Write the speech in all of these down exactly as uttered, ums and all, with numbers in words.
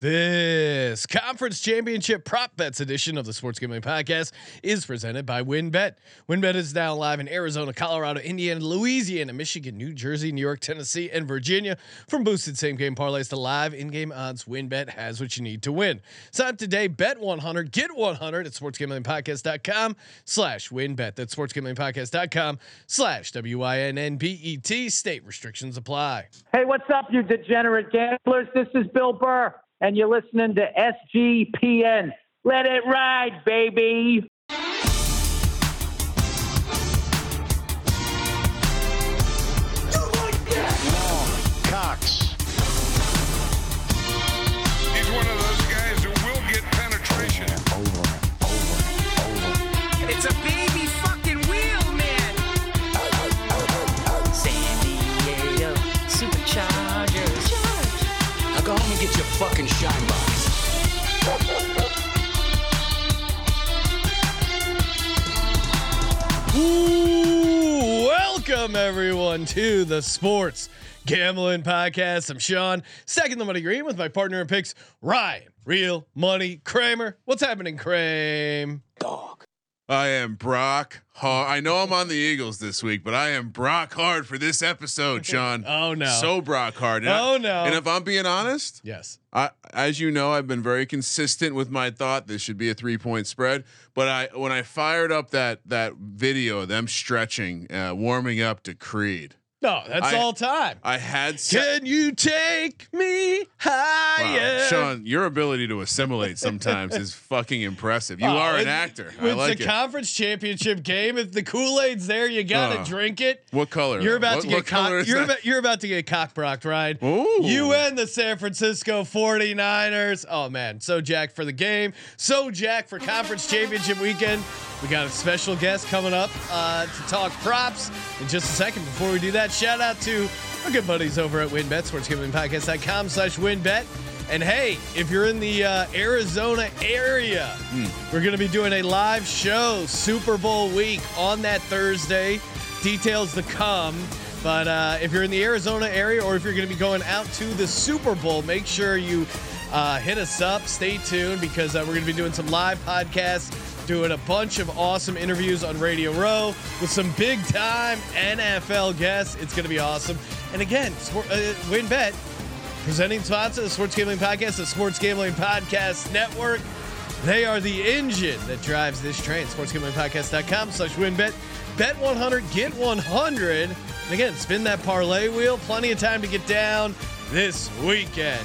This conference championship prop bets edition of the Sports Gambling Podcast is presented by WinBet. WinBet is now live in Arizona, Colorado, Indiana, Louisiana, Michigan, New Jersey, New York, Tennessee, and Virginia. From boosted same game parlays to live in-game odds, WinBet has what you need to win. Sign up today, bet one hundred, get one hundred at sports gambling podcast dot com slash win bet. That's sports gambling podcast dot com slash W I N N B E T. State restrictions apply. Hey, what's up, you degenerate gamblers? This is Bill Burr, and you're listening to S G P N. Let it ride, baby. You like that? No, Cox. He's one of those guys who will get penetration. Over, over, over. It's a baby fucking wheel, man. Oh, oh, oh, oh. San Diego Superchargers. Now go home and get your fucking shine box. Ooh, welcome everyone to the Sports Gambling Podcast. I'm Sean, stacking the money green with my partner in picks, Ryan, Real Money Kramer. What's happening, Kramer? Dog. I am Brock Hard. I know I'm on the Eagles this week, but I am Brock Hard for this episode, Sean. Oh no, so Brock Hard. And oh I, no. And if I'm being honest, yes, I, as you know, I've been very consistent with my thought. This should be a three point spread. But I, when I fired up that that video of them stretching, uh, warming up to Creed. No, that's I, all time. I had. Se- Can you take me higher? Wow. Sean, your ability to assimilate sometimes is fucking impressive. You uh, are an actor. It's I like a it. conference championship game. If the Kool-Aid's there, you gotta uh, drink it. What color? You're about what, to get cock. You're about, you're about to get cockbrocked, Ryan. Ooh. You and the San Francisco forty-niners. Oh man, so Jack for the game. So Jack for conference championship weekend. We got a special guest coming up uh, to talk props in just a second. Before we do that, shout out to our good buddies over at WinBet, sports gambling podcast dot com slash win bet. And hey, if you're in the uh, Arizona area, mm. we're going to be doing a live show Super Bowl week on that Thursday. Details to come. But uh, if you're in the Arizona area, or if you're going to be going out to the Super Bowl, make sure you uh, hit us up. Stay tuned, because uh, we're going to be doing some live podcasts, doing a bunch of awesome interviews on Radio Row with some big time N F L guests. It's going to be awesome. And again, uh, WinBet, presenting sponsor of the Sports Gambling Podcast, the Sports Gambling Podcast Network. They are the engine that drives this train. sports gambling podcast dot com slash win bet. Bet one hundred, get one hundred. And again, spin that parlay wheel. Plenty of time to get down this weekend.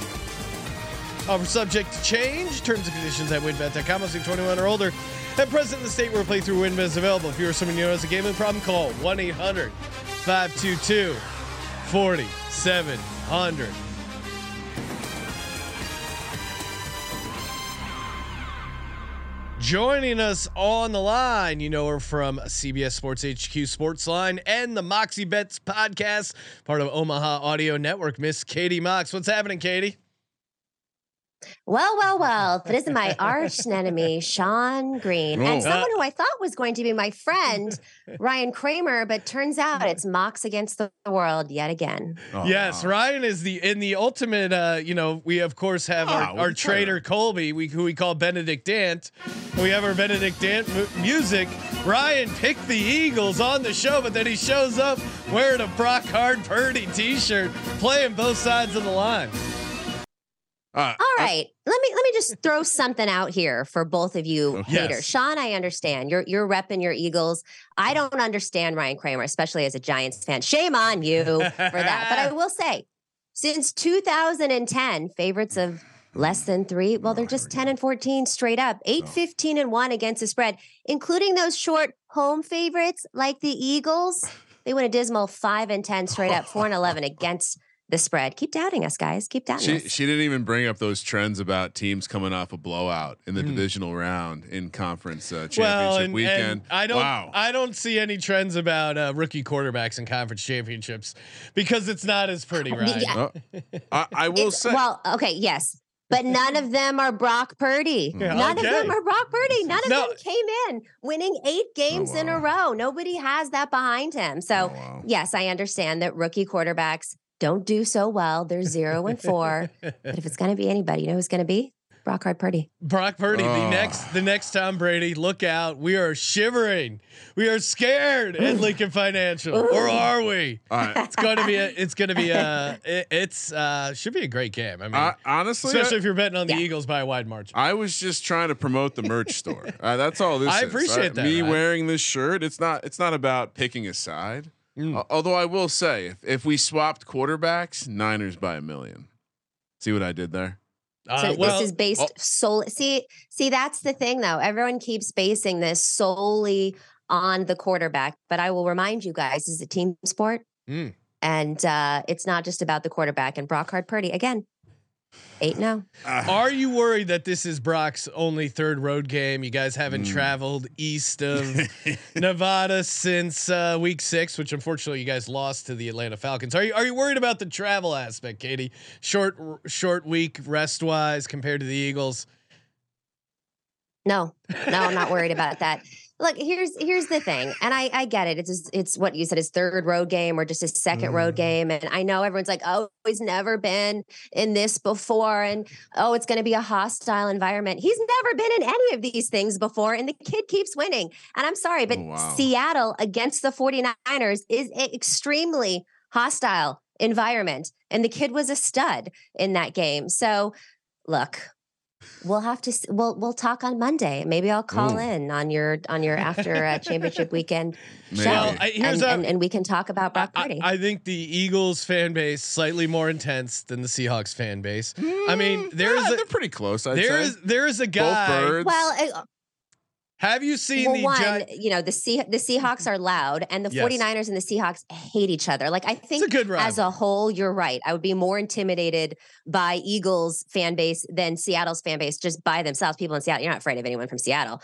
Offer subject to change. Terms and conditions at win bet dot com. Must be twenty-one or older and present in the state where a playthrough WinBet is available. If you or someone you know has a gambling problem, call one eight hundred five two two four seven zero zero. Joining us on the line, you know her from C B S Sports H Q Sports Line and the Moxie Bets Podcast, part of Omaha Audio Network, Miss Katie Mox. What's happening, Katie? Well, well, well, but isn't my arch enemy, Sean Green, and someone who I thought was going to be my friend, Ryan Kramer, but turns out it's Mox against the world yet again. Oh, yes. Wow. Ryan is the, in the ultimate, uh, you know, we of course have oh, our, our trader Colby, we, who we call Benedict Dant. We have our Benedict Dant mu- music. Ryan picked the Eagles on the show, but then he shows up wearing a Brock Hard Purdy t-shirt, playing both sides of the line. Uh, All right, I, let me let me just throw something out here for both of you yes. haters. Sean, I understand you're you're repping your Eagles. I don't understand Ryan Kramer, especially as a Giants fan. Shame on you for that. But I will say, since two thousand ten, favorites of less than three. Well, they're just ten and fourteen straight up, eight, fifteen and one against the spread, including those short home favorites like the Eagles. They went a dismal five and ten straight up, four and eleven against the spread. Keep doubting us, guys. Keep doubting she, us. She didn't even bring up those trends about teams coming off a blowout in the mm. divisional round in conference uh, championship well, and, weekend. And I don't. Wow. I don't see any trends about uh, rookie quarterbacks in conference championships because it's not as pretty, right? Yeah. Uh, I, I will it's, say. Well, okay, yes. But none of them are Brock Purdy. Yeah, none okay. of them are Brock Purdy. None of no. them came in winning eight games oh, wow. in a row. Nobody has that behind him. So oh, wow. yes, I understand that rookie quarterbacks don't do so well. They're zero and four. But if it's going to be anybody, you know who's going to be? Brock Purdy. Brock Purdy, oh. the next, the next Tom Brady. Look out! We are shivering. We are scared at Lincoln Financial, Ooh. or are we? All right. It's going to be a. It's going to be a. It, it's uh, should be a great game. I mean, uh, honestly, especially I, if you're betting on the yeah. Eagles by a wide margin. I was just trying to promote the merch store. Uh, that's all this. I is. appreciate right? that. Me right? wearing this shirt. It's not. It's not about picking a side. Mm. Uh, although I will say, if, if we swapped quarterbacks, Niners by a million. See what I did there? Uh, so well, this is based oh. solely. See, see, that's the thing, though. Everyone keeps basing this solely on the quarterback, but I will remind you guys: this is a team sport, mm. and uh, it's not just about the quarterback. And Brock Purdy again, eight now. Uh, Are you worried that this is Brock's only third road game? You guys haven't mm. traveled east of Nevada since uh, week six, which unfortunately you guys lost to the Atlanta Falcons. Are you Are you worried about the travel aspect, Katie? Short short week rest wise compared to the Eagles. No, no, I'm not worried about that. Look, here's here's the thing, and I, I get it. It's it's what you said, his third road game or just his second mm. road game, and I know everyone's like, oh, he's never been in this before, and oh, it's going to be a hostile environment. He's never been in any of these things before, and the kid keeps winning. And I'm sorry, but oh, wow. Seattle against the forty-niners is an extremely hostile environment, and the kid was a stud in that game. So, look. We'll have to. We'll we'll talk on Monday. Maybe I'll call Ooh. in on your on your after uh, championship weekend show, well, I, here's and, a, and, and we can talk about Brock Purdy. I, I think the Eagles fan base slightly more intense than the Seahawks fan base. Mm, I mean, there is yeah, they're pretty close. I'd there say. is there is a guy. Well, uh, have you seen well, the one? Gi- you know the C- the Seahawks are loud, and the yes. forty-niners and the Seahawks hate each other. Like I think a as a whole, you're right. I would be more intimidated by Eagles fan base than Seattle's fan base just by themselves. People in Seattle, you're not afraid of anyone from Seattle,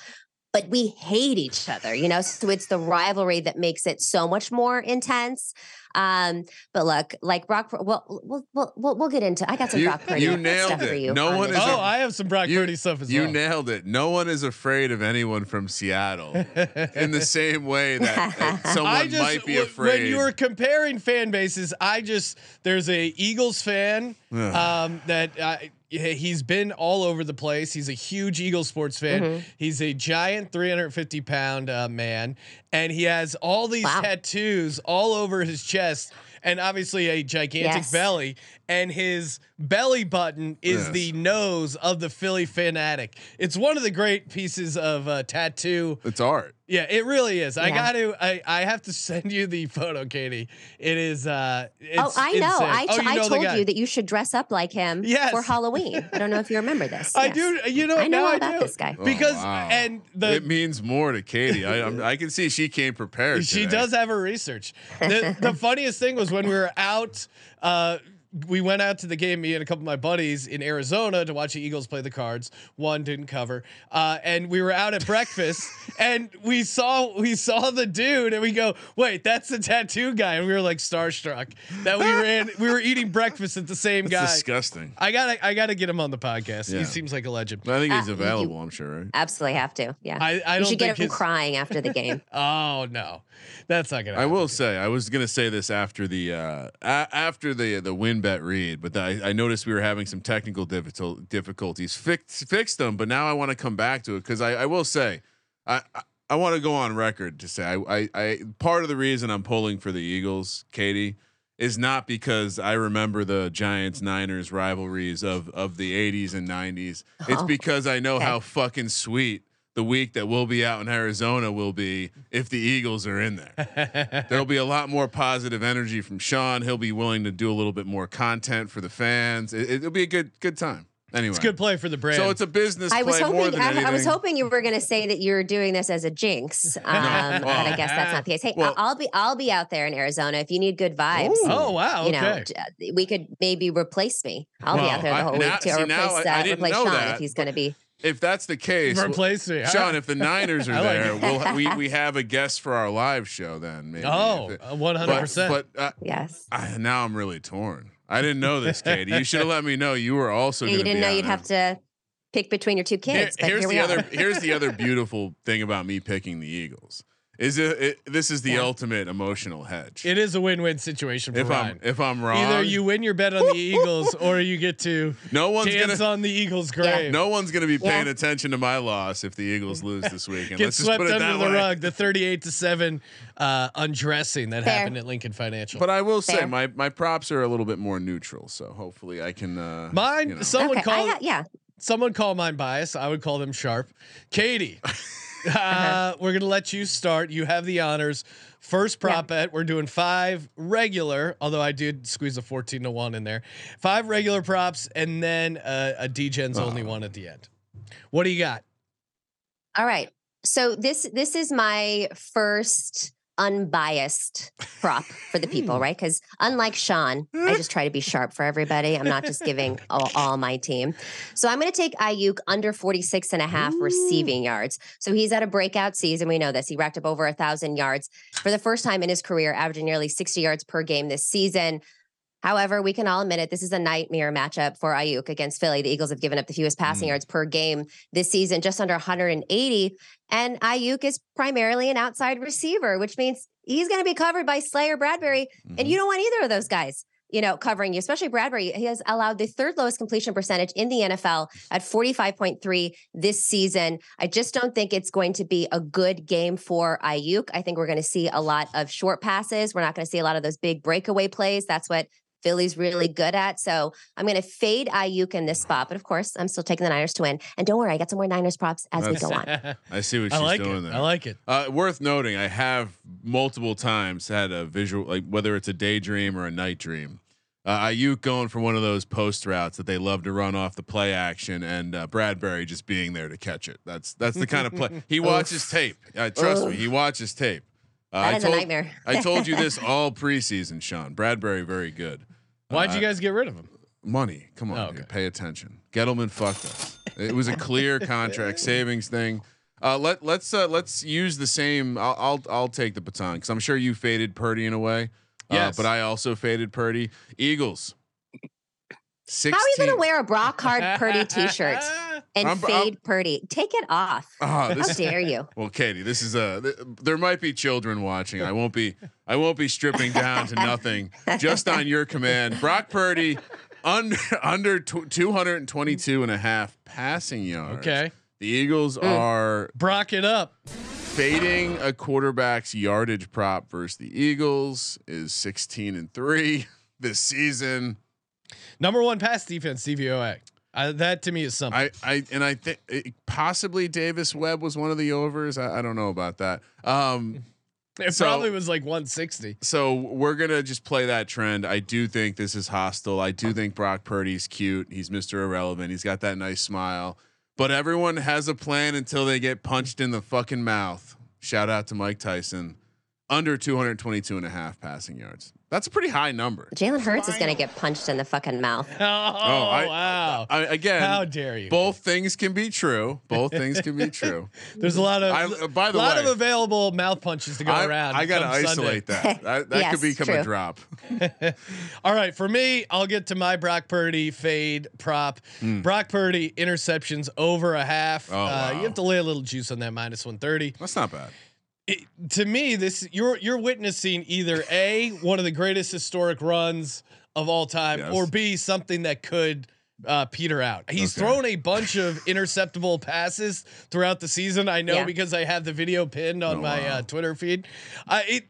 but we hate each other. You know, so it's the rivalry that makes it so much more intense. Um, but look, like Brock, well, we'll we'll we'll, we'll get into. I got some you, Brock Purdy you nailed stuff it. for you. No on one. Is oh, a, I have some Brock you, Purdy stuff as you well. You nailed it. No one is afraid of anyone from Seattle in the same way that, that someone just, might be afraid. When you were comparing fan bases, I just there's a Eagles fan um, that. Uh, He's been all over the place. He's a huge Eagles sports fan. Mm-hmm. He's a giant three hundred fifty pound uh, man. And he has all these wow. tattoos all over his chest and obviously a gigantic yes. belly. And his belly button is yes. the nose of the Philly fanatic. It's one of the great pieces of uh, tattoo. It's art. Yeah, it really is. Yeah. I got to. I, I have to send you the photo, Katie. It is. Uh, it's oh, I know. Insane. I, t- oh, you know I told you that you should dress up like him yes. for Halloween. I don't know if you remember this. I yes. do. You know. I know all I about do. this guy because oh, wow. and the it means more to Katie. I I'm, I can see she came prepared. She today. does have her research. The, the funniest thing was when we were out. Uh, We went out to the game, me and a couple of my buddies in Arizona to watch the Eagles play the Cards. One didn't cover, uh, and we were out at breakfast, and we saw we saw the dude, and we go, "Wait, that's the tattoo guy!" And we were like starstruck that we were in, we were eating breakfast at the same that's guy. Disgusting. I gotta I gotta get him on the podcast. Yeah. He seems like a legend. I think he's uh, available. You, I'm sure. Right? Absolutely have to. Yeah. I, I you don't should get him his... crying after the game. Oh no, that's not gonna. I happen. will say I was gonna say this after the uh, a- after the the win. Bet read, but I, I noticed we were having some technical difficulties. Fix, fixed them, but now I want to come back to it because I, I will say, I I, I want to go on record to say I, I I part of the reason I'm pulling for the Eagles, Katie, is not because I remember the Giants Niners rivalries of of the eighties and nineties. It's because I know okay. how fucking sweet the week that we'll be out in Arizona will be if the Eagles are in there. There'll be a lot more positive energy from Sean. He'll be willing to do a little bit more content for the fans. It, it'll be a good good time. Anyway, it's a good play for the brand. So it's a business I play was hoping, more than I, anything. I was hoping you were going to say that you're doing this as a jinx, um, no. oh. but I guess that's not the case. Hey, well, I'll be I'll be out there in Arizona if you need good vibes. Ooh. Oh wow! You okay. know, we could maybe replace me. I'll well, be out there the whole I, now, week to see, replace I, uh, I replace Sean that, if he's going to be. If that's the case, replace me, Sean. If the Niners are there, we'll, we we have a guest for our live show then. Maybe. Oh, one hundred percent. But uh, yes, I, now I'm really torn. I didn't know this, Katie. You should have let me know. You were also. Yeah, you didn't be know you'd now. have to pick between your two kids. Here, but here's here the other. Here's the other beautiful thing about me picking the Eagles Is it, it this is the yeah. ultimate emotional hedge. It is a win-win situation for if Ryan. I'm, if I'm wrong, either you win your bet on the Eagles or you get to no one's dance gonna, on the Eagles' grave. Yeah, no one's going to be paying yeah. attention to my loss if the Eagles lose this weekend. Get Let's swept just put it under that the way. rug. The thirty-eight to seven uh, undressing that Fair. happened at Lincoln Financial. But I will Fair. say my my props are a little bit more neutral, so hopefully I can. Uh, mine. You know. Someone okay. call. Yeah. Someone call mine bias. I would call them sharp. Katie. Uh, we're going to let you start. You have the honors. First prop yeah. bet. We're doing five regular, although I did squeeze a fourteen to one in there, five regular props. And then uh, a D-Gen's oh. only one at the end. What do you got? All right. So this, this is my first unbiased prop for the people, right? Because unlike Sean, I just try to be sharp for everybody. I'm not just giving all, all my team. So I'm going to take Ayuk under forty-six and a half Ooh. receiving yards. So he's at a breakout season. We know this. He racked up over a thousand yards for the first time in his career, averaging nearly sixty yards per game this season. However, we can all admit it. This is a nightmare matchup for Ayuk against Philly. The Eagles have given up the fewest passing mm. yards per game this season, just under one hundred eighty. And Ayuk is primarily an outside receiver, which means he's going to be covered by Slayer Bradberry. Mm. And you don't want either of those guys, you know, covering you, especially Bradberry. He has allowed the third lowest completion percentage in the N F L at forty-five point three this season. I just don't think it's going to be a good game for Ayuk. I think we're going to see a lot of short passes. We're not going to see a lot of those big breakaway plays. That's what Philly's really good at. So I'm going to fade Ayuk in this spot, but of course I'm still taking the Niners to win. And don't worry, I got some more Niners props as That's, we go on. I see what she's like doing it. there. I like it. Uh, worth noting, I have multiple times had a visual, like whether it's a daydream or a night dream, uh, Ayuk going for one of those post routes that they love to run off the play action, and uh, Bradberry just being there to catch it. That's that's the kind of play he watches tape. Uh, trust Oof. me, he watches tape. Uh, that I is told, a nightmare. I told you this all preseason, Sean. Bradberry, very good. Why'd uh, you guys get rid of him? Money. Come on, oh, okay. dude, pay attention. Gettleman fucked us. It was a clear contract savings thing. Uh, let let's uh, let's use the same. I'll I'll, I'll take the baton because I'm sure you faded Purdy in a way. Uh, yes, but I also faded Purdy. Eagles. sixteen. How are you going to wear a Brock Hard Purdy T-shirt and I'm, fade I'm, Purdy? Take it off. Oh, this, How dare you? Well, Katie, this is a. Th- there might be children watching. I won't be. I won't be stripping down to nothing. Just on your command, Brock Purdy under under t- two hundred twenty-two and a half passing yards. Okay. The Eagles mm. are Brock it up. Fading a quarterback's yardage prop versus the Eagles is sixteen and three this season. Number one pass defense, D V O A. Uh, that to me is something. I, I and I think possibly Davis Webb was one of the overs. I, I don't know about that. Um, it so, probably was like one sixty. So we're gonna just play that trend. I do think this is hostile. I do think Brock Purdy's cute. He's Mister Irrelevant. He's got that nice smile. But everyone has a plan until they get punched in the fucking mouth. Shout out to Mike Tyson. Under two hundred twenty-two and a half passing yards. That's a pretty high number. Jalen Hurts is going to get punched in the fucking mouth. Oh, oh I, wow. I, I, again, how dare you? Both things can be true. Both things can be true. There's a lot of I, uh, by the lot way, of available mouth punches to go I, around. I got to isolate Sunday. that. I, that yes, could become true. a drop. All right. For me, I'll get to my Brock Purdy fade prop. Mm. Brock Purdy interceptions over a half. Oh, uh, wow. You have to lay a little juice on that minus one thirty. That's not bad. It, to me, this you're you're witnessing either A, one of the greatest historic runs of all time, yes. or B, something that could uh, peter out. He's okay. thrown a bunch of interceptable passes throughout the season. I know yeah. because I have the video pinned on oh, my wow. uh, Twitter feed. Uh, it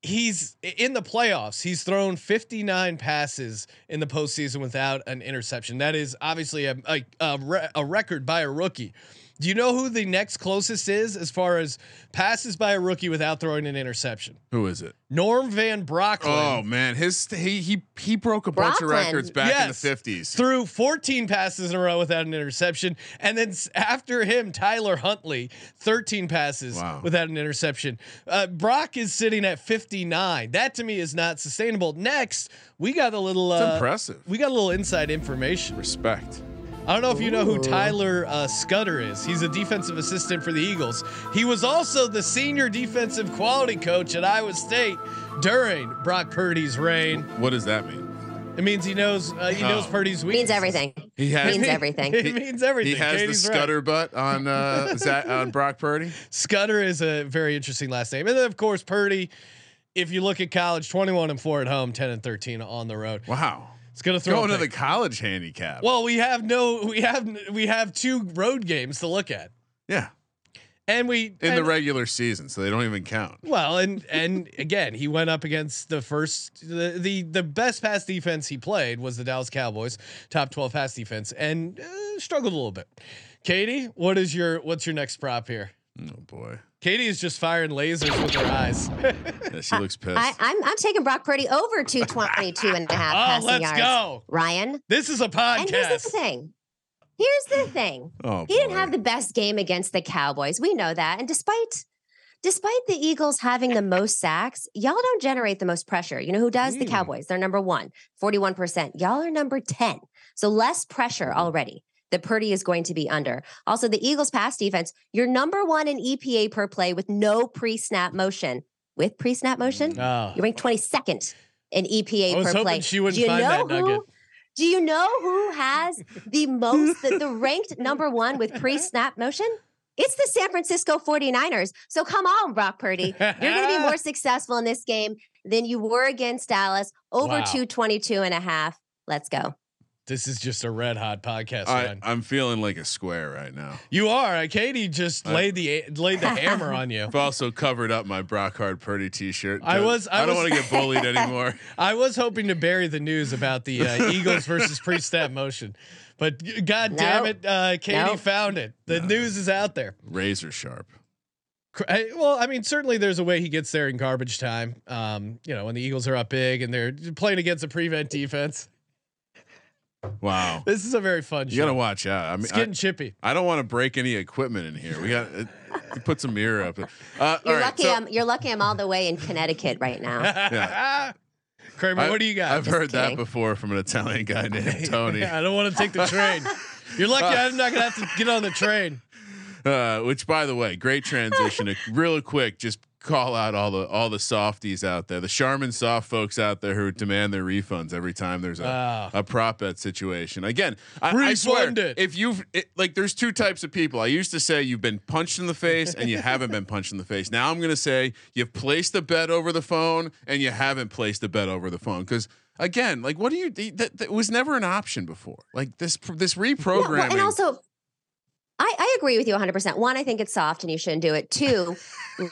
he's in the playoffs. He's thrown fifty-nine passes in the postseason without an interception. That is obviously a a, a, re- a record by a rookie. Do you know who the next closest is as far as passes by a rookie without throwing an interception? Who is it? Norm Van Brocklin. Oh man, his he he he broke a Brocklin. bunch of records back yes. in the fifties. Threw fourteen passes in a row without an interception, and then after him, Tyler Huntley, thirteen passes wow. without an interception. Uh, Brock is sitting at fifty-nine. That to me is not sustainable. Next, we got a little uh, impressive. We got a little inside information. Respect. I don't know if you know who Tyler uh, Scudder is. He's a defensive assistant for the Eagles. He was also the senior defensive quality coach at Iowa State during Brock Purdy's reign. What does that mean? It means he knows uh, he oh. knows Purdy's weakness. Means everything. He has means he, everything. It means everything. He has Katie's the scutter right. butt on uh, Zach, on Brock Purdy. Scutter is a very interesting last name, and then of course Purdy. If you look at college, twenty-one and four at home, ten and thirteen on the road. Wow, it's gonna throw into the college handicap. Well, we have no, we have we have two road games to look at. Yeah, and we in and the regular season, so they don't even count. Well, and and again, he went up against the first the the the best pass defense he played was the Dallas Cowboys, top twelve pass defense, and uh, struggled a little bit. Katie, what is your what's your next prop here? Oh boy. Katie is just firing lasers with her eyes. Yeah, she looks pissed. I, I'm I'm taking Brock Purdy over two twenty-two and a half oh, passing let's yards. Go, Ryan. This is a podcast. And here's the thing. Here's the thing. Oh, he boy. didn't have the best game against the Cowboys. We know that. And despite despite the Eagles having the most sacks, y'all don't generate the most pressure. You know who does? Mm. The Cowboys. They're number one, forty-one percent. Y'all are number ten. So less pressure already. The Purdy is going to be under. Also, the Eagles' pass defense, you're number one in E P A per play with no pre-snap motion. With pre-snap motion, oh. you rank twenty-second in E P A I was per play. She wouldn't do you find know that who? Nugget. Do you know who has the most? The, the ranked number one with pre-snap motion. It's the San Francisco forty-niners. So come on, Brock Purdy. You're going to be more successful in this game than you were against Dallas. Over wow. two twenty-two and a half. Let's go. This is just a red hot podcast. I, I'm feeling like a square right now. You are. Katie just I, laid the laid the hammer on you. I've also covered up my Brockhard Purdy T-shirt. I was. I, I don't want to get bullied anymore. I was hoping to bury the news about the uh, Eagles versus pre-snap motion, but God nope. damn it, uh, Katie nope. found it. The no. news is out there. Razor sharp. I, well, I mean, certainly there's a way he gets there in garbage time. Um, you know, when the Eagles are up big and they're playing against a prevent defense. Wow, this is a very fun show. You gotta watch out. I mean, it's getting I, chippy. I don't want to break any equipment in here. We got to put some mirror up. Uh, you're lucky. Right, so, I'm, you're lucky. I'm all the way in Connecticut right now. Yeah. Kramer, I, what do you got? I've Just heard kidding. that before from an Italian guy named Tony. Yeah, I don't want to take the train. You're lucky. Uh, I'm not gonna have to get on the train. Uh, which, by the way, great transition. Real quick, just call out all the all the softies out there, the Charmin soft folks out there who demand their refunds every time there's a uh, a prop bet situation. Again, I, I swear, it. if you've it, like, there's two types of people. I used to say you've been punched in the face and you haven't been punched in the face. Now I'm gonna say you've placed the bet over the phone and you haven't placed the bet over the phone because. Again, like, what do you? That, that was never an option before. Like this this reprogramming. Well, and also. I, I agree with you one hundred percent. One, I think it's soft and you shouldn't do it. Two,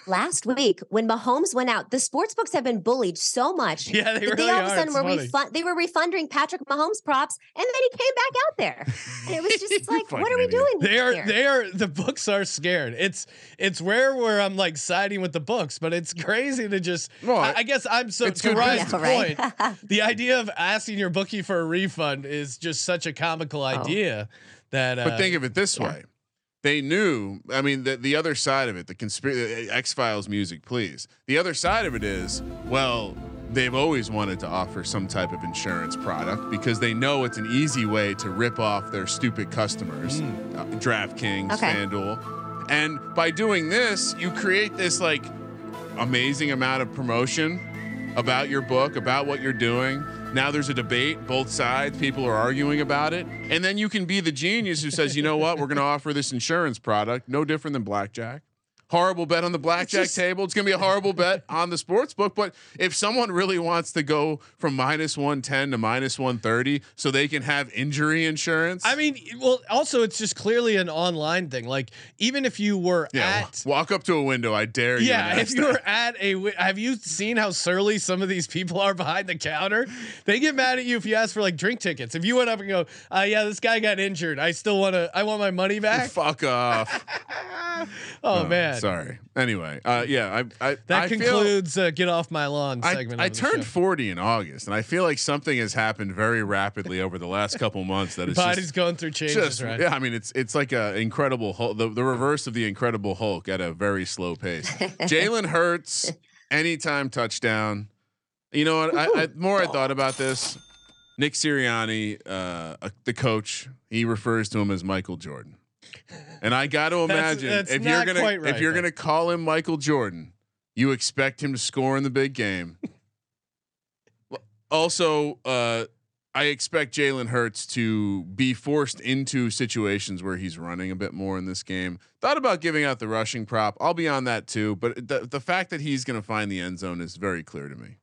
last week when Mahomes went out, the sports books have been bullied so much. Yeah, they really they all are. Of a sudden were refund, they were refunding Patrick Mahomes props, and then he came back out there. And it was just like, what are we doing they here? They are they are the books are scared. It's it's rare where I'm like siding with the books, but it's crazy to just well, I, I guess I'm so to Ryan's yeah, right? point. The idea of asking your bookie for a refund is just such a comical oh. idea that uh, But think of it this yeah. way. They knew. I mean, the, the other side of it, the conspiracy X-Files music, please. The other side of it is, well, they've always wanted to offer some type of insurance product because they know it's an easy way to rip off their stupid customers, mm. uh, DraftKings, okay. FanDuel. And by doing this, you create this like amazing amount of promotion about your book, about what you're doing. Now there's a debate, both sides, people are arguing about it. And then you can be the genius who says, you know what, we're going to offer this insurance product, no different than blackjack. Horrible bet on the blackjack it's just, table. It's going to be a horrible bet on the sports book. But if someone really wants to go from minus one ten to minus one thirty so they can have injury insurance. I mean, well, also, it's just clearly an online thing. Like, even if you were yeah, at. Walk up to a window. I dare you. Yeah. If you're at a. W- have you seen how surly some of these people are behind the counter? They get mad at you if you ask for like drink tickets. If you went up and go, uh, yeah, this guy got injured. I still want to. I want my money back. Fuck off. oh, um, man. Sorry. Anyway, uh, yeah, I, I that I concludes feel, uh, get off my lawn segment. I, I of the turned show. forty in August, and I feel like something has happened very rapidly over the last couple months. That is body's just, going through changes, just, right? Yeah, I mean it's it's like a Incredible Hulk, the, the reverse of the Incredible Hulk at a very slow pace. Jalen Hurts, anytime touchdown. You know what? I, I more I thought about this. Nick Sirianni, uh, uh, the coach, he refers to him as Michael Jordan. And I got to imagine that's, that's if you're gonna right, if you're though. gonna call him Michael Jordan, you expect him to score in the big game. Also, uh, I expect Jalen Hurts to be forced into situations where he's running a bit more in this game. Thought about giving out the rushing prop. I'll be on that too. But the, the fact that he's going to find the end zone is very clear to me.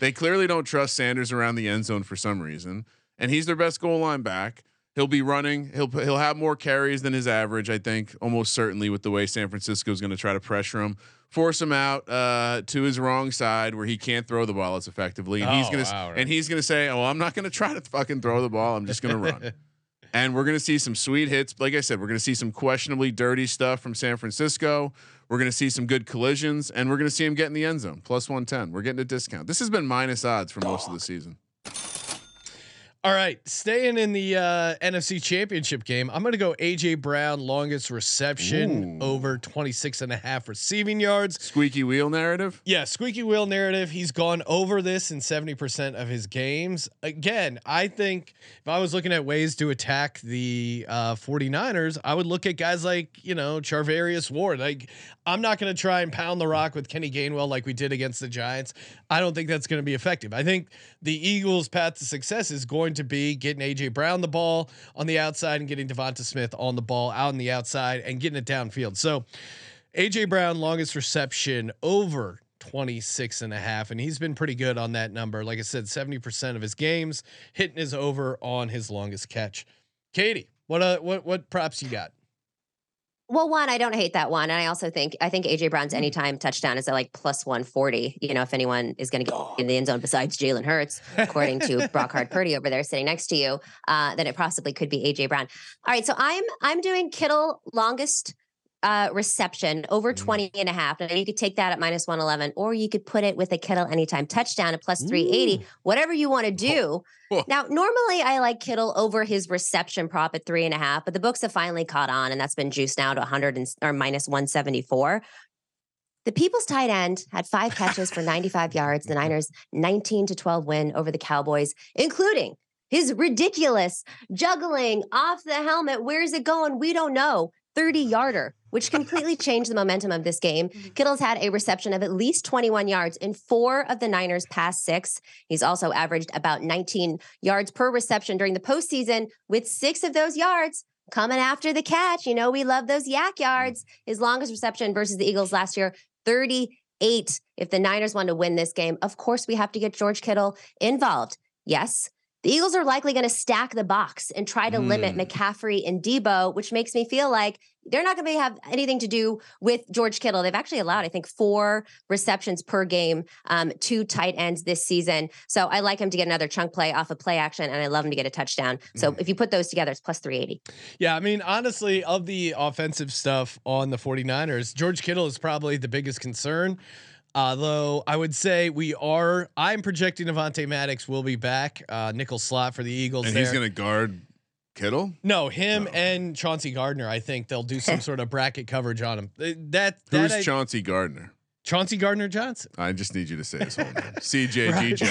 They clearly don't trust Sanders around the end zone for some reason. And he's their best goal line back. He'll be running. He'll he'll have more carries than his average, I think, almost certainly, with the way San Francisco is going to try to pressure him, force him out uh, to his wrong side where he can't throw the ball as effectively, and oh, he's gonna wow, right. and he's gonna say, "Oh, I'm not gonna try to fucking throw the ball. I'm just gonna run." And we're gonna see some sweet hits. Like I said, we're gonna see some questionably dirty stuff from San Francisco. We're gonna see some good collisions, and we're gonna see him get in the end zone. Plus one ten. We're getting a discount. This has been minus odds for Dog. most of the season. All right, staying in the uh, N F C Championship game, I'm going to go A J Brown, longest reception, Ooh. over twenty-six and a half receiving yards. Squeaky wheel narrative? Yeah, squeaky wheel narrative. He's gone over this in seventy percent of his games. Again, I think if I was looking at ways to attack the uh, forty-niners, I would look at guys like, you know, Charvarius Ward. Like, I'm not going to try and pound the rock with Kenny Gainwell like we did against the Giants. I don't think that's going to be effective. I think the Eagles' path to success is going to be getting A J Brown the ball on the outside and getting Devonta Smith on the ball out on the outside and getting it downfield. So A J Brown, longest reception, over twenty-six and a half. And he's been pretty good on that number. Like I said, seventy percent of his games hitting his over on his longest catch. Katie, what, uh, what, what props you got? Well, one, I don't hate that one. And I also think, I think A J Brown's anytime touchdown is at like plus one forty. You know, if anyone is going to get in the end zone besides Jalen Hurts, according to Brock Hard Purdy over there sitting next to you, uh, then it possibly could be A J Brown. All right. So I'm, I'm doing Kittle longest uh, reception over twenty and a half. And you could take that at minus one eleven, or you could put it with a Kittle anytime touchdown at plus three eighty, whatever you want to do. Now, normally I like Kittle over his reception prop at three and a half, but the books have finally caught on, and that's been juiced now to one hundred and, or minus one seventy-four. The People's tight end had five catches for ninety-five yards. The Niners nineteen to twelve win over the Cowboys, including his ridiculous juggling off the helmet. Where's it going? We don't know. thirty yarder, which completely changed the momentum of this game. Kittle's had a reception of at least twenty-one yards in four of the Niners' past six. He's also averaged about nineteen yards per reception during the postseason, with six of those yards coming after the catch. You know, we love those yak yards. His longest reception versus the Eagles last year, thirty-eight. If the Niners want to win this game, of course, we have to get George Kittle involved. Yes. The Eagles are likely going to stack the box and try to mm. limit McCaffrey and Debo, which makes me feel like they're not going to have anything to do with George Kittle. They've actually allowed, I think, four receptions per game um, to tight ends this season. So I like him to get another chunk play off of play action, and I love him to get a touchdown. So mm. if you put those together, it's plus three eighty. Yeah, I mean, honestly, of the offensive stuff on the forty-niners, George Kittle is probably the biggest concern. Although uh, I would say we are, I'm projecting Avonte Maddox will be back, uh, nickel slot for the Eagles. And there. He's going to guard Kittle? No, him no. and Chauncey Gardner. I think they'll do some sort of bracket coverage on him. That, that Who's I, Chauncey Gardner? Chauncey Gardner-Johnson. I just need you to say his whole name. C J G J.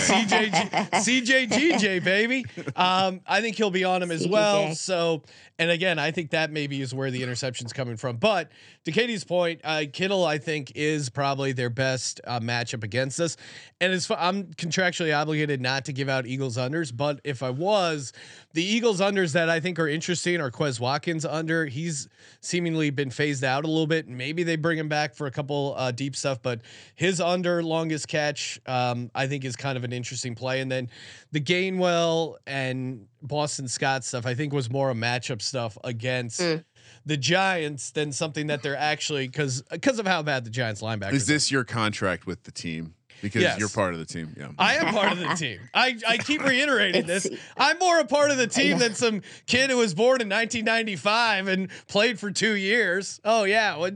C J G J, baby. Um, I think he'll be on him as well. So, and again, I think that maybe is where the interception's coming from. But to Katie's point, uh, Kittle, I think, is probably their best uh, matchup against us. And as far, I'm contractually obligated not to give out Eagles unders, but if I was, the Eagles unders that I think are interesting are Quez Watkins under. He's seemingly been phased out a little bit. Maybe they bring him back for a couple uh, deep stuff. But his under longest catch, um, I think, is kind of an interesting play. And then the Gainwell and Boston Scott stuff, I think, was more a matchup stuff against mm. the Giants than something that they're actually, because because of how bad the Giants linebackers. Is this are. your contract with the team? Because yes. you're part of the team. Yeah. I am part of the team. I, I keep reiterating this. I'm more a part of the team than some kid who was born in nineteen ninety-five and played for two years. Oh yeah. What,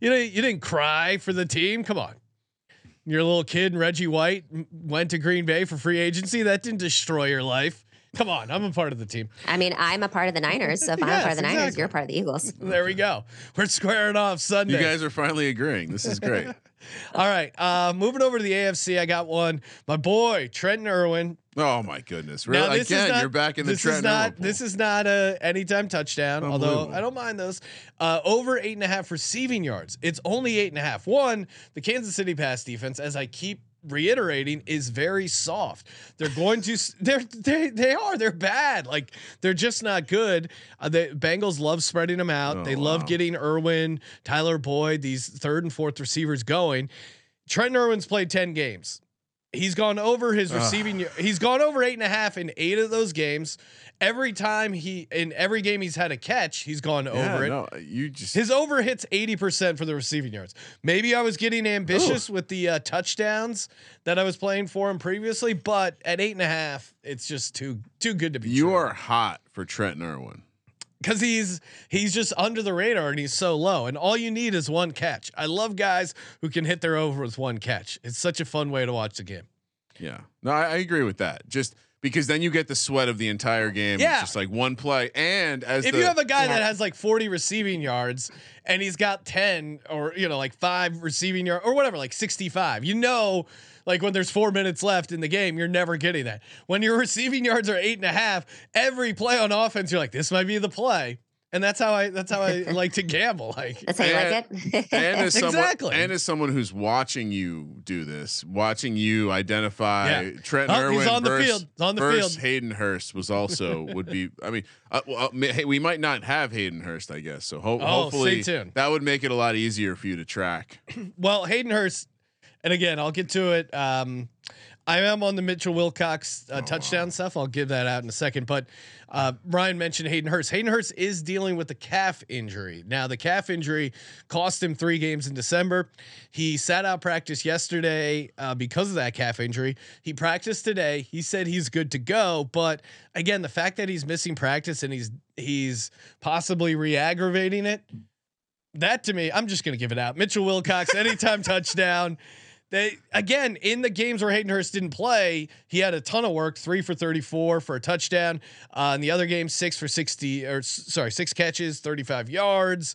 you know, you didn't cry for the team. Come on. Your little kid, Reggie White, went to Green Bay for free agency. That didn't destroy your life. Come on, I'm a part of the team. I mean, I'm a part of the Niners. So if yes, I'm a part of the exactly. Niners, you're a part of the Eagles. There we go. We're squaring off Sunday. You guys are finally agreeing. This is great. All right. Uh, moving over to the A F C. I got one. My boy, Trent Irwin. Oh my goodness. Really? Again, not, you're back in the this Trent is not, This is not a anytime touchdown. Although I don't mind those uh, over eight and a half receiving yards. It's only eight and a half. One, the Kansas City pass defense, as I keep reiterating is very soft. They're going to they're they they are they're bad. Like they're just not good. Uh, the Bengals love spreading them out. Oh, they love wow. getting Irwin, Tyler Boyd, these third and fourth receivers going. Trent Irwin's played ten games. He's gone over his receiving. Uh, he's gone over eight and a half in eight of those games. Every time he in every game he's had a catch, he's gone yeah, over it. No, you just his over hits eighty percent for the receiving yards. Maybe I was getting ambitious ooh. with the uh, touchdowns that I was playing for him previously, but at eight and a half, it's just too too good to be. You true. are hot for Trent Irwin because he's he's just under the radar and he's so low. And all you need is one catch. I love guys who can hit their over with one catch. It's such a fun way to watch the game. Yeah, no, I, I agree with that. Just. Because then you get the sweat of the entire game. Yeah. It's just like one play. And as if the, you have a guy that has like forty receiving yards and he's got ten or, you know, like five receiving yards or whatever, like sixty-five, you know, like when there's four minutes left in the game, you're never getting that. When your receiving yards are eight and a half, every play on offense, you're like, this might be the play. And that's how I, that's how I like to gamble. Like, that's how you and, like it. and as someone, exactly. And as someone who's watching you do this, watching you identify yeah. Trent oh, Irwin he's on versus, the field. On the field. Hayden Hurst was also would be. I mean, uh, well, uh, we might not have Hayden Hurst, I guess. So ho oh, hopefully that would make it a lot easier for you to track. Well, Hayden Hurst, and again, I'll get to it. Um, I am on the Mitchell Wilcox uh, oh, touchdown wow. stuff. I'll give that out in a second. But uh, Ryan mentioned Hayden Hurst. Hayden Hurst is dealing with a calf injury. Now, the calf injury cost him three games in December. He sat out practice yesterday uh, because of that calf injury. He practiced today. He said he's good to go. But again, the fact that he's missing practice and he's he's possibly re-aggravating it, that to me, I'm just going to give it out. Mitchell Wilcox, anytime touchdown. They again in the games where Hayden Hurst didn't play, he had a ton of work. Three for thirty-four for a touchdown. Uh, in the other game, six for sixty, or sorry, six catches, thirty-five yards,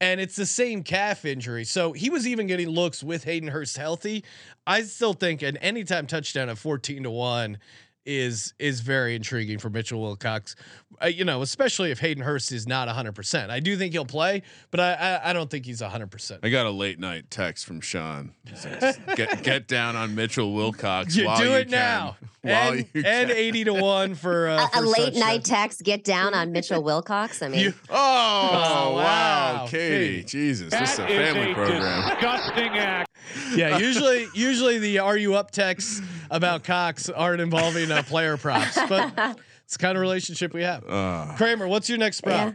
and it's the same calf injury. So he was even getting looks with Hayden Hurst healthy. I still think an anytime touchdown at fourteen to one is is very intriguing for Mitchell Wilcox. Uh, you know, especially if Hayden Hurst is not one hundred percent. I do think he'll play, but I I, I don't think he's one hundred percent. I got a late night text from Sean. Like, get get down on Mitchell Wilcox. You while do it you now. Can, while and, you and eighty to one for, uh, for a, a late night time. Text. Get down on Mitchell Wilcox. I mean, you, oh, oh wow, wow, Katie, Jesus, that this is a family is a program. Disgusting act. Yeah, usually usually the "Are you up?" texts about Cox aren't involving uh, player props, but it's the kind of relationship we have. Uh, Kramer, what's your next prop? Yeah.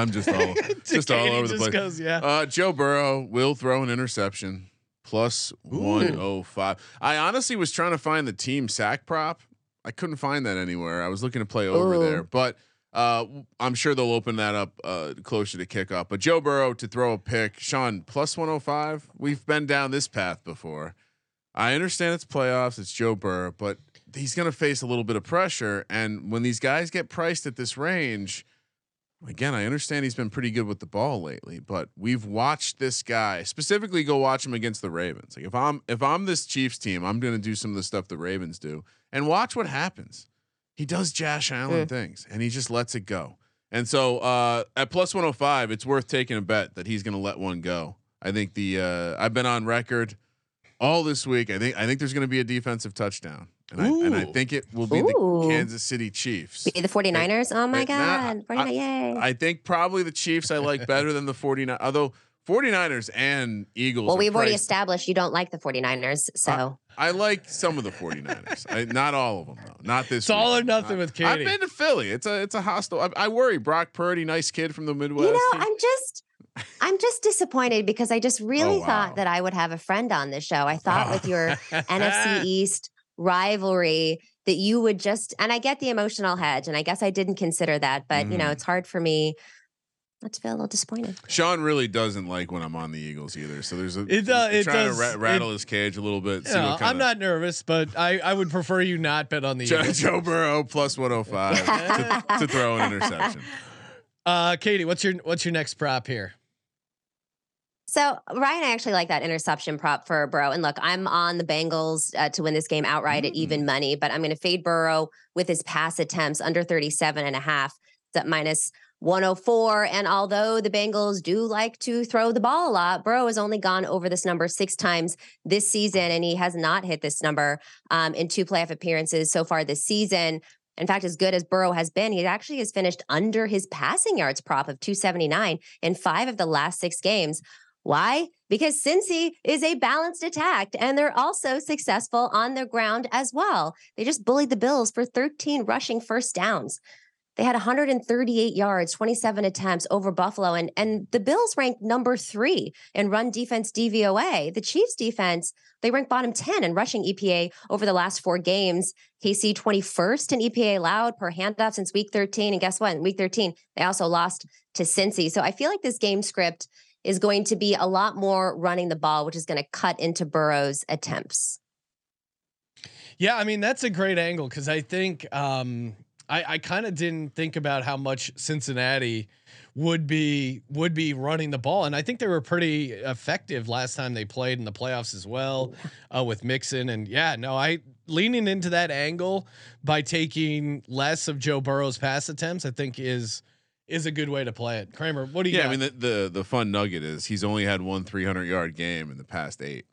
I'm just all just all over just the place. Goes, yeah. uh, Joe Burrow will throw an interception, plus ooh. one oh five. I honestly was trying to find the team sack prop. I couldn't find that anywhere. I was looking to play over ooh. there, but uh, I'm sure they'll open that up uh, closer to kickoff. But Joe Burrow to throw a pick, Sean, plus one oh five. We've been down this path before. I understand it's playoffs, it's Joe Burrow, but he's going to face a little bit of pressure. And when these guys get priced at this range, again, I understand he's been pretty good with the ball lately, but we've watched this guy specifically. Go watch him against the Ravens. Like if I'm, if I'm this Chiefs team, I'm going to do some of the stuff the Ravens do and watch what happens. He does Josh Allen yeah. things and he just lets it go. And so uh, at plus one oh five, it's worth taking a bet that he's going to let one go. I think the uh, I've been on record all this week. I think I think there's going to be a defensive touchdown, and I, and I think it will be ooh. the Kansas City Chiefs. Be the forty-niners. I, oh my I, God! Not, I, I think probably the Chiefs I like better than the forty-niners. Although forty-niners and Eagles. Well, we've priced. already established you don't like the forty-niners, so I, I like some of the forty-niners. I, not all of them though. Not this. It's week. all or nothing I, with Katie. I've been to Philly. It's a it's a hostile. I, I worry. Brock Purdy, nice kid from the Midwest. You know, team. I'm just. I'm just disappointed because I just really oh, wow. thought that I would have a friend on this show. I thought oh. with your N F C East rivalry that you would just, and I get the emotional hedge, and I guess I didn't consider that, but mm. you know, it's hard for me not to feel a little disappointed. Sean really doesn't like when I'm on the Eagles either. So there's a, it, uh, it trying does, to ra rattle it, his cage a little bit. See know, what kinda, I'm not nervous, but I, I would prefer you not bet on the Joe, Eagles. Joe Burrow plus one oh five to, to throw an interception. Uh, Katie, what's your, what's your next prop here? So Ryan, I actually like that interception prop for Burrow. And look, I'm on the Bengals uh, to win this game outright mm. at even money, but I'm going to fade Burrow with his pass attempts under thirty-seven and a half, that minus one oh four. And although the Bengals do like to throw the ball a lot, Burrow has only gone over this number six times this season, and he has not hit this number um, in two playoff appearances so far this season. In fact, as good as Burrow has been, he actually has finished under his passing yards prop of two seventy-nine in five of the last six games. Why? Because Cincy is a balanced attack, and they're also successful on the ground as well. They just bullied the Bills for thirteen rushing first downs. They had one hundred thirty-eight yards, twenty-seven attempts over Buffalo, and, and the Bills ranked number three in run defense D V O A. The Chiefs defense, they ranked bottom ten in rushing E P A over the last four games. K C twenty-first in E P A allowed per handoff since week thirteen. And guess what? In week thirteen, they also lost to Cincy. So I feel like this game script is going to be a lot more running the ball, which is going to cut into Burrow's attempts. Yeah, I mean, that's a great angle, because I think um, I, I kind of didn't think about how much Cincinnati would be would be running the ball, and I think they were pretty effective last time they played in the playoffs as well, uh, with Mixon. And yeah, no, I leaning into that angle by taking less of Joe Burrow's pass attempts, I think is. is a good way to play it. Kramer, what do you yeah, got? I mean, the, the, the fun nugget is he's only had one three hundred yard game in the past eight.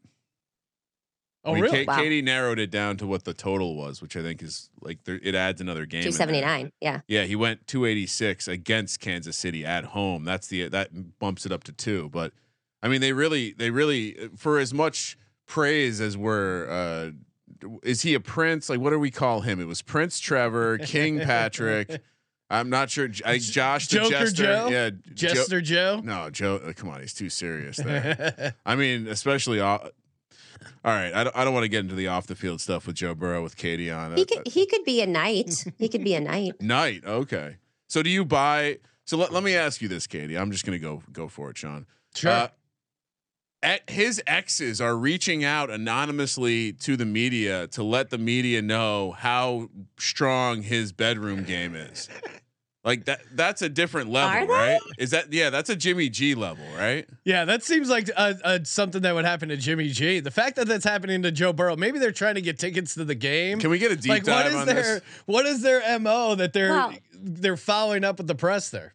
Oh, I mean, really? Ka- wow. Katie narrowed it down to what the total was, which I think is like there, it adds another game. two seventy-nine. Yeah. Yeah. He went two eighty-six against Kansas City at home. That's the, that bumps it up to two, but I mean, they really, they really, for as much praise as we're, uh, is he a prince? Like, what do we call him? It was Prince Trevor, King Patrick, I'm not sure. I, Josh the Joker Jester, Joe? yeah, Jester Joe. Joe? No, Joe. Oh, come on, he's too serious there. I mean, especially. All, all right, I don't. I don't want to get into the off the field stuff with Joe Burrow with Katie on. He could. He could be a knight. He could be a knight. Knight. Okay. So do you buy? So let, let me ask you this, Katie. I'm just gonna go go for it, Sean. Sure. Uh, at his exes are reaching out anonymously to the media to let the media know how strong his bedroom game is. Like that, that's a different level, right? Is that, yeah, that's a Jimmy G level, right? Yeah. That seems like uh, uh, something that would happen to Jimmy G. The fact that that's happening to Joe Burrow, maybe they're trying to get tickets to the game. Can we get a deep like, dive what is on their, this? What is their M O that they're, wow. they're following up with the press there?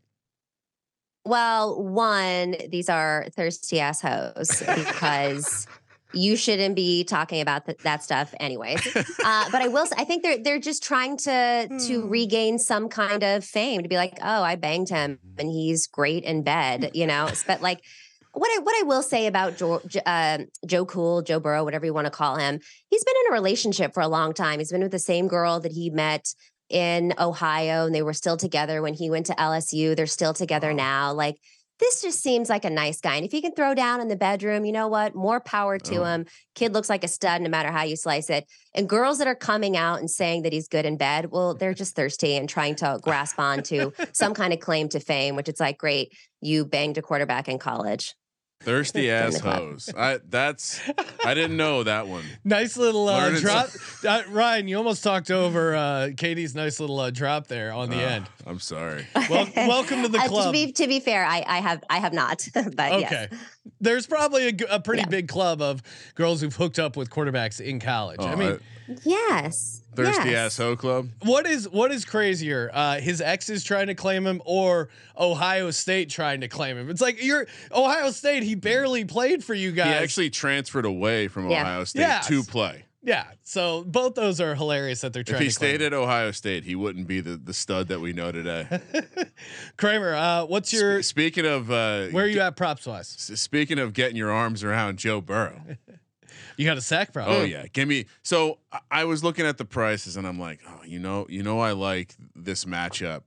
Well, one, these are thirsty ass hoes, because you shouldn't be talking about th- that stuff anyways. Uh, but I will say, I think they're they're just trying to to regain some kind of fame, to be like, oh, I banged him and he's great in bed, you know. But like, what I what I will say about Joe, uh, Joe Cool, Joe Burrow, whatever you want to call him, he's been in a relationship for a long time. He's been with the same girl that he met in Ohio, and they were still together when he went to L S U. They're still together now. Like, this just seems like a nice guy. And if he can throw down in the bedroom, you know what? More power to oh. him. Kid looks like a stud no matter how you slice it. And girls that are coming out and saying that he's good in bed, well, they're just thirsty and trying to grasp on to some kind of claim to fame, which it's like, great, you banged a quarterback in college. Thirsty ass hoes. I that's I didn't know that one. Nice little uh, drop, uh, Ryan. You almost talked over uh, Katie's nice little uh, drop there on the uh, end. I'm sorry. Well, welcome to the club. Uh, to, be, to be fair, I, I have I have not. But okay, yes. There's probably a, a pretty yeah. big club of girls who've hooked up with quarterbacks in college. Oh, I mean, I, yes, thirsty yes. ass hoe club. What is what is crazier? Uh, his ex is trying to claim him, or Ohio State trying to claim him? It's like you're Ohio State. He barely played for you guys. He actually transferred away from yeah. Ohio State yeah. to play. Yeah. So both those are hilarious that they're trying to. If he to stayed at Ohio State, he wouldn't be the, the stud that we know today. Kramer, uh, what's your Sp- speaking of uh, where are you at props wise? Speaking of getting your arms around Joe Burrow. You got a sack prop. Oh yeah. Give me. So I was looking at the prices and I'm like, oh, you know, you know, I like this matchup.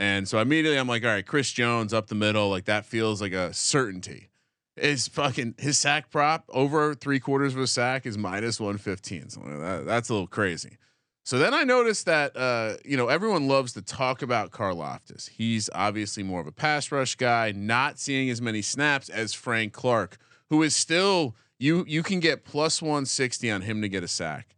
And so immediately I'm like, all right, Chris Jones up the middle. Like that feels like a certainty. Is fucking his sack prop over three quarters of a sack is minus one fifteen. So that, that's a little crazy. So then I noticed that uh, you know, everyone loves to talk about Karlaftis. He's obviously more of a pass rush guy, not seeing as many snaps as Frank Clark, who is still you you can get plus one sixty on him to get a sack.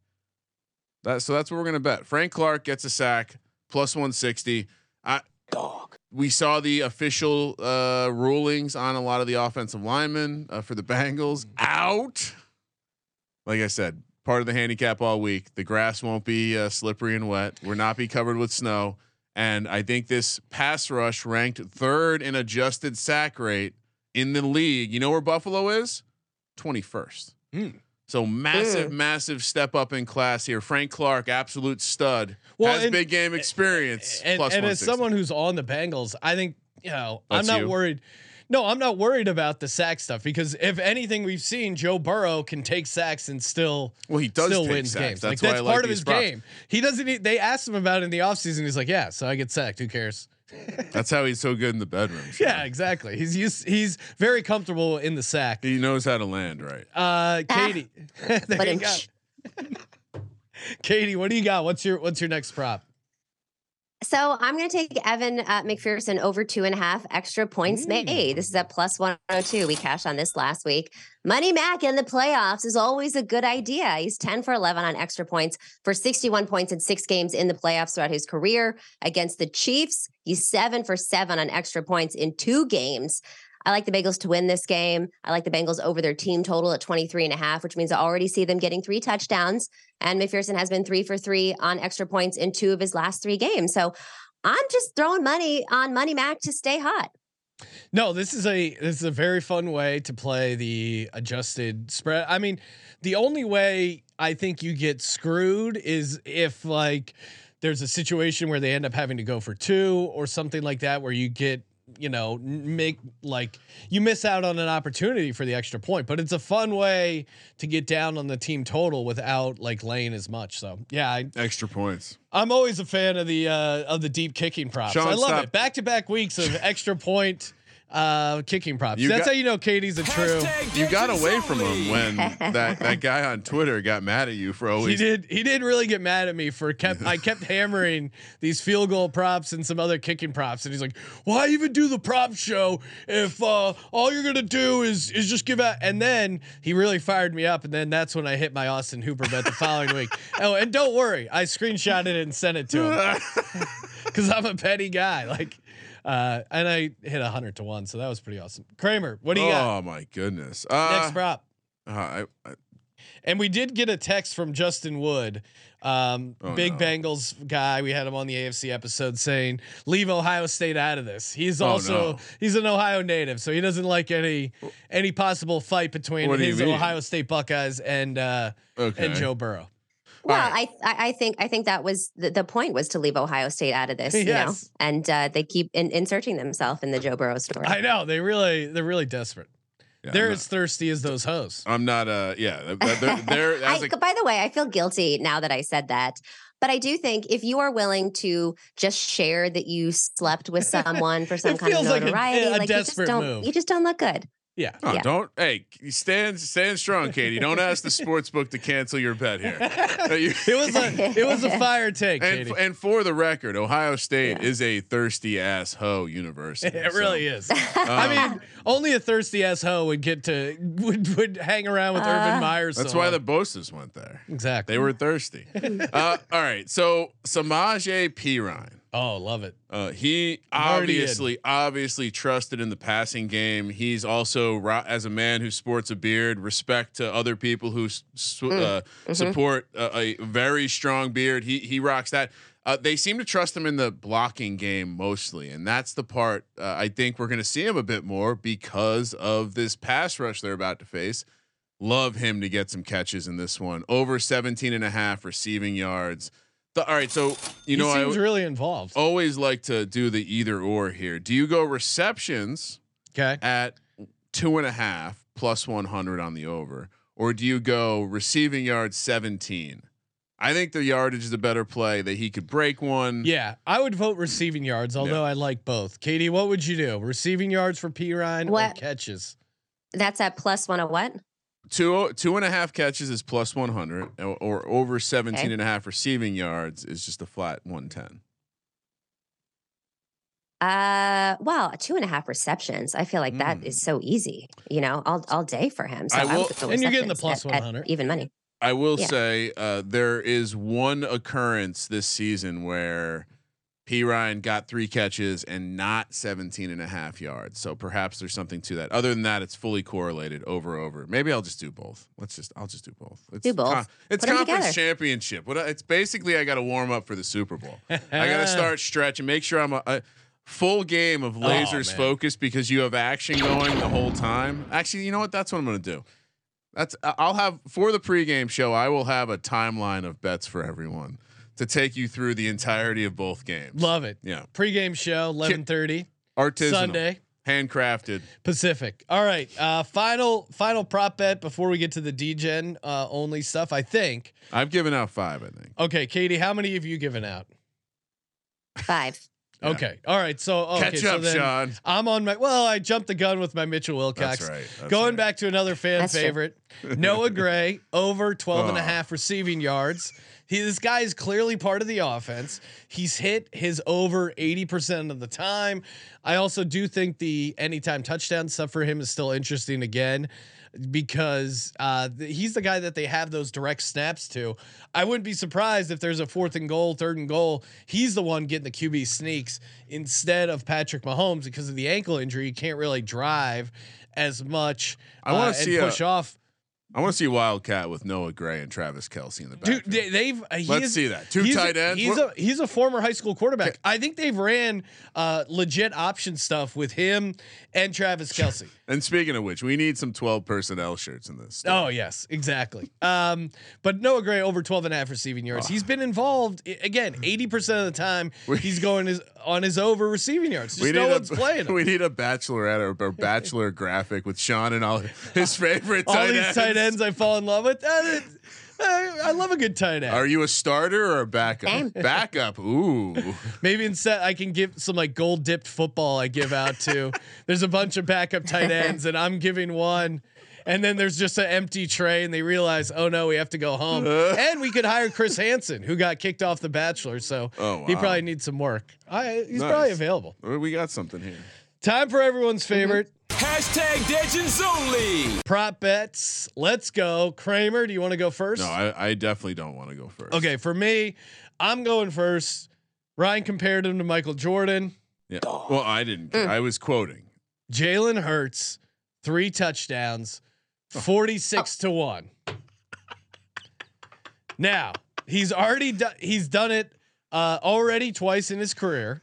That so that's what we're gonna bet. Frank Clark gets a sack plus one sixty. I dog. We saw the official uh, rulings on a lot of the offensive linemen uh, for the Bengals out. Like I said, part of the handicap all week, the grass won't be uh, slippery and wet. We're not be covered with snow. And I think this pass rush ranked third in adjusted sack rate in the league. You know where Buffalo is? twenty-first. Mm. So massive, yeah. massive step up in class here. Frank Clark, absolute stud, well, has and, big game experience. And, plus and as someone who's on the Bengals, I think, you know, That's I'm not you. worried. No, I'm not worried about the sack stuff, because if anything, we've seen Joe Burrow can take sacks and still well he does still take wins sacks. games. That's, like, that's part like of his props. game. He doesn't. They asked him about it in the offseason. He's like, yeah, so I get sacked. Who cares? That's how he's so good in the bedroom. Yeah, know? exactly. He's used, he's very comfortable in the sack. He knows how to land right. Uh, Katie, ah, there you go. Katie, what do you got? What's your What's your next prop? So I'm going to take Evan uh, McPherson over two and a half extra points mm. made. This is at plus one oh two. We cashed on this last week. Money Mac in the playoffs is always a good idea. He's ten for eleven on extra points for sixty-one points in six games in the playoffs throughout his career. Against the Chiefs, he's seven for seven on extra points in two games. I like the Bengals to win this game. I like the Bengals over their team total at twenty-three and a half, which means I already see them getting three touchdowns. And McPherson has been three for three on extra points in two of his last three games. So I'm just throwing money on Money Mac to stay hot. No, this is a this is a very fun way to play the adjusted spread. I mean, the only way I think you get screwed is if, like, there's a situation where they end up having to go for two or something like that, where you get, you know, make like you miss out on an opportunity for the extra point. But it's a fun way to get down on the team total without, like, laying as much. So yeah, I, extra points. I'm always a fan of the uh, of the deep kicking props. Sean, I love stop. it. Back to back weeks of extra point uh, kicking props. You That's got, how you know Katie's a true. You got away from him when that that guy on Twitter got mad at you for always. He did. He did really get mad at me for kept. I kept hammering these field goal props and some other kicking props, and he's like, "Why even do the prop show if uh, all you're gonna do is is just give out?" And then he really fired me up, and then that's when I hit my Austin Hooper bet the following week. Oh, and don't worry, I screenshotted it and sent it to him because I'm a petty guy. Like. Uh, and I hit a hundred to one, so that was pretty awesome. Kramer, what do you oh got? Oh my goodness! Uh, Next prop. Uh, I, I, and we did get a text from Justin Wood, um, oh big no. Bengals guy. We had him on the A F C episode saying, "Leave Ohio State out of this." He's oh also no. he's an Ohio native, so he doesn't like any any possible fight between what his Ohio State Buckeyes and uh, okay. and Joe Burrow. Well, right. I I think I think that was the, the point was to leave Ohio State out of this, yes. you know, and uh, they keep in, inserting themselves in the Joe Burrow story. I know they really they're really desperate. Yeah, they're not, as thirsty as those hoes. I'm not. Uh, yeah. They're, they're, I, like, by the way, I feel guilty now that I said that. But I do think if you are willing to just share that you slept with someone for some kind of notoriety, like, a, a like you just don't move. you just don't look good. Yeah. Oh, yeah. Don't. Hey, stand stand strong, Katie. Don't ask the sports book to cancel your bet here. It was a it was a fire take, and, Katie. F- and for the record, Ohio State yeah. is a thirsty ass hoe university. It so. really is. Um, I mean, only a thirsty ass hoe would get to would would hang around with uh, Urban Meyer. That's so why long. the Bosa's went there. Exactly. They were thirsty. uh, all right. So Samaje Perine. Oh, love it. Uh, he obviously, obviously trusted in the passing game. He's also, as a man who sports a beard, respect to other people who sw- mm. uh, mm-hmm. support a, a very strong beard. He he rocks that. Uh, they seem to trust him in the blocking game mostly, and that's the part uh, I think we're going to see him a bit more because of this pass rush they're about to face. Love him to get some catches in this one. Over seventeen and a half receiving yards. All right, so you he know seems I really involved. Always like to do the either or here. Do you go receptions okay. at two and a half plus one hundred on the over, or do you go receiving yards seventeen? I think the yardage is a better play that he could break one. Yeah, I would vote receiving yards, although yeah. I like both. Katie, what would you do? Receiving yards for Perine or catches? That's at plus one of what? Two two and a half catches is plus one hundred, or, or over seventeen okay. and a half receiving yards is just a flat one ten. Uh, well, two and a half receptions. I feel like mm. that is so easy, you know, all all day for him. So I will, I and you're getting the plus one hundred, even money. I will yeah. say uh, there is one occurrence this season where P. Ryan got three catches and not seventeen and a half yards. So perhaps there's something to that. Other than that, it's fully correlated over, over. Maybe I'll just do both. Let's just, I'll just do both. It's, do both. Con- it's conference championship. What it's basically, I got to warm up for the Super Bowl. I got to start stretching, make sure I'm a, a full game of lasers oh, focus, because you have action going the whole time. Actually, you know what? That's what I'm going to do. That's I'll have for the pregame show. I will have a timeline of bets for everyone to take you through the entirety of both games. Love it. Yeah. Pre-game show, eleven thirty. Artisanal. Sunday. Handcrafted. Pacific. All right. Uh, final final prop bet before we get to the D-Gen uh, only stuff, I think. I've given out five, I think. Okay, Katie, how many have you given out? Five. Yeah. Okay. All right. So okay, catch up, so Sean. I'm on my. Well, I jumped the gun with my Mitchell Wilcox. That's right. That's Going right. back to another fan that's favorite, Noah Gray, over twelve oh. and a half receiving yards. He, this guy is clearly part of the offense. He's hit his over eighty percent of the time. I also do think the anytime touchdown stuff for him is still interesting again, because uh, th- he's the guy that they have those direct snaps to. I wouldn't be surprised if there's a fourth and goal, third and goal. He's the one getting the Q B sneaks instead of Patrick Mahomes, because of the ankle injury. He can't really drive as much. I want to uh, see push a- off. I want to see Wildcat with Noah Gray and Travis Kelsey in the back. Dude, they, they've uh, he let's is, see that two tight ends. He's a, he's a former high school quarterback. Okay. I think they've ran uh, legit option stuff with him and Travis Kelsey. And speaking of which, we need some twelve personnel shirts in this story. Oh yes, exactly. Um, but Noah Gray over twelve and a half receiving yards. Oh. He's been involved again eighty percent of the time. We, he's going his, on his over receiving yards. Just no one's a, playing him. We need a bachelorette or, or bachelor graphic with Sean and all his favorite tight ends. Tight ends I fall in love with. Uh, I love a good tight end. Are you a starter or a backup? Damn. Backup. Ooh. Maybe instead I can give some like gold dipped football. I give out to. There's a bunch of backup tight ends, and I'm giving one. And then there's just an empty tray, and they realize, oh no, we have to go home. And we could hire Chris Hansen, who got kicked off The Bachelor, so oh, wow. he probably needs some work. I, he's nice. Probably available. We got something here. Time for everyone's favorite. Hashtag Legends Only prop bets. Let's go, Kramer. Do you want to go first? No, I, I definitely don't want to go first. Okay, for me, I'm going first. Ryan compared him to Michael Jordan. Yeah. Well, I didn't. Mm. I was quoting. Jalen Hurts, three touchdowns, forty-six oh. to one. Now he's already do- he's done it uh, already twice in his career.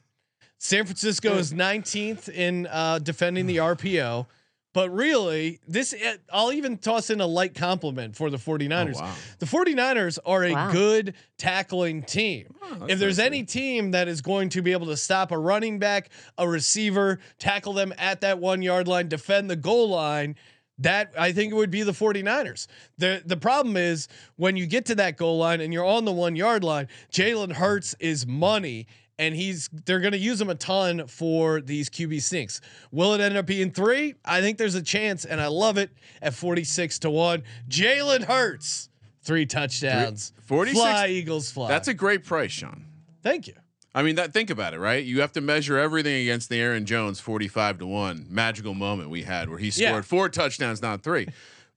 San Francisco is nineteenth in uh, defending the R P O, but really this, I'll even toss in a light compliment for the forty-niners. Oh, wow. The forty-niners are a wow. good tackling team. Oh, if there's nice any team that is going to be able to stop a running back, a receiver, tackle them at that one yard line, defend the goal line, that I think it would be the forty-niners. The the problem is when you get to that goal line and you're on the one yard line, Jalen Hurts is money. And he's they're going to use him a ton for these Q B sneaks. Will it end up being three? I think there's a chance, and I love it at forty-six to one. Jalen Hurts, three touchdowns. forty-six Fly Eagles fly. That's a great price, Sean. Thank you. I mean, that think about it, right? You have to measure everything against the Aaron Jones forty-five to one magical moment we had where he scored yeah. four touchdowns, not three.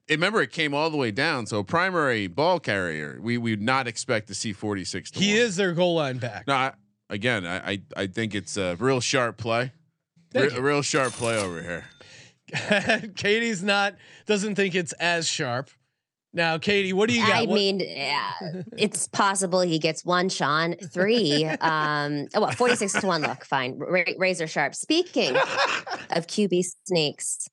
Remember, it came all the way down. So primary ball carrier, we would not expect to see forty-six to he one. He is their goal line back. No. I, Again, I, I I think it's a real sharp play, Re- a real sharp play over here. Katie's not doesn't think it's as sharp. Now, Katie, what do you got? I what? mean, yeah, it's possible he gets one, Sean, three. Um, oh, well, forty-six to one. Look, fine, ra- razor sharp. Speaking of Q B sneaks,